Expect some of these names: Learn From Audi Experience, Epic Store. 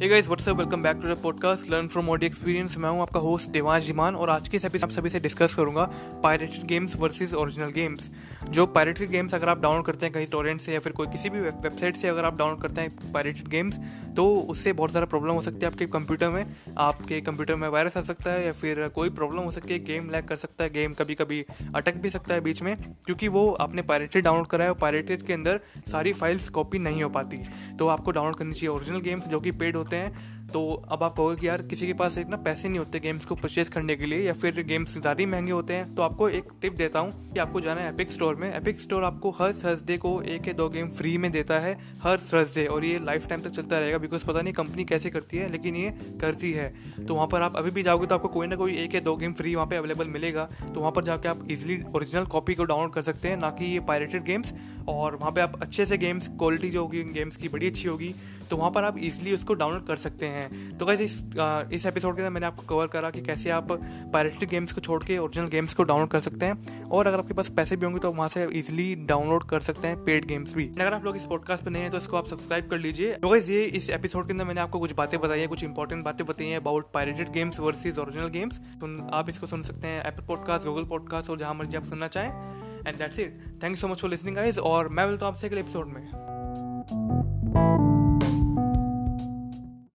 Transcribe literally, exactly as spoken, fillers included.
Hey guys what's up, welcome back to the podcast learn from Audi experience. मैं हूं आपका host Devansh Dhiman और आज के इस एपिसोड में आप सभी से डिस्कस करूंगा pirated games versus original games. जो पायरेटेड गेम्स अगर आप डाउनलोड करते हैं कहीं टोरेंट से या फिर कोई किसी भी वेबसाइट से अगर आप डाउनलोड करते हैं पायरेटेड गेम्स, तो उससे बहुत सारा प्रॉब्लम हो सकती है आपके कंप्यूटर में। आपके कंप्यूटर में वायरस आ सकता है या फिर कोई प्रॉब्लम हो सकती है, गेम लैग कर सकता है, गेम कभी कभी अटक भी सकता है बीच में, क्योंकि वो आपने पायरेटेड डाउनलोड करा है और पायरेटेड के अंदर सारी फाइल्स कॉपी नहीं हो पाती। तो आपको डाउनलोड करनी चाहिए ओरिजिनल गेम्स जो कि पेड होते हैं। तो अब आप कहोगे कि यार किसी के पास एक ना पैसे नहीं होते गेम्स को परचेज करने के लिए या फिर गेम्स ज़्यादा ही महंगे होते हैं, तो आपको एक टिप देता हूँ कि आपको जाना है एपिक स्टोर में। एपिक स्टोर आपको हर थर्सडे को एक या दो गेम फ्री में देता है, हर थर्सडे, और ये लाइफ टाइम तक चलता रहेगा। बिकॉज पता नहीं कंपनी कैसे करती है, लेकिन ये करती है। तो वहाँ पर आप अभी भी जाओगे तो आपको कोई ना कोई एक या दो गेम फ्री वहाँ पर अवेलेबल मिलेगा। तो वहाँ पर जाके आप इजिली ओरिजिनल कॉपी को डाउनलोड कर सकते हैं, ना कि ये पायरेटेड गेम्स। और वहाँ पर आप अच्छे से गेम्स क्वालिटी जो होगी गेम्स की बड़ी अच्छी होगी, तो वहाँ पर आप इजिली उसको डाउनलोड कर सकते हैं। तो गाइस इस इस एपिसोड के अंदर मैंने आपको कवर करा कि कैसे आप पायरेटेड गेम्स को छोड़ के ओरिजिनल गेम्स को डाउनलोड कर सकते हैं, और अगर आपके पास पैसे भी होंगे तो वहाँ से इजीली डाउनलोड कर सकते हैं पेड गेम्स भी। अगर आप लोग इस पॉडकास्ट पे नए हैं तो इसको आप सब्सक्राइब कर लीजिए। तो गाइस ये इस एपिसोड के अंदर मैंने आपको कुछ बातें बताई हैं, कुछ इंपॉर्टेंट बातें बताई हैं about pirated games versus original games. आप इसको सुन सकते हैं एप्पल पॉडकास्ट, गूगल पॉडकास्ट और जहाँ मर्जी आप सुनना चाहें। And that's it, thank you so much for listening guys, और मैं मिलता हूँ आपसे अगले एपिसोड में।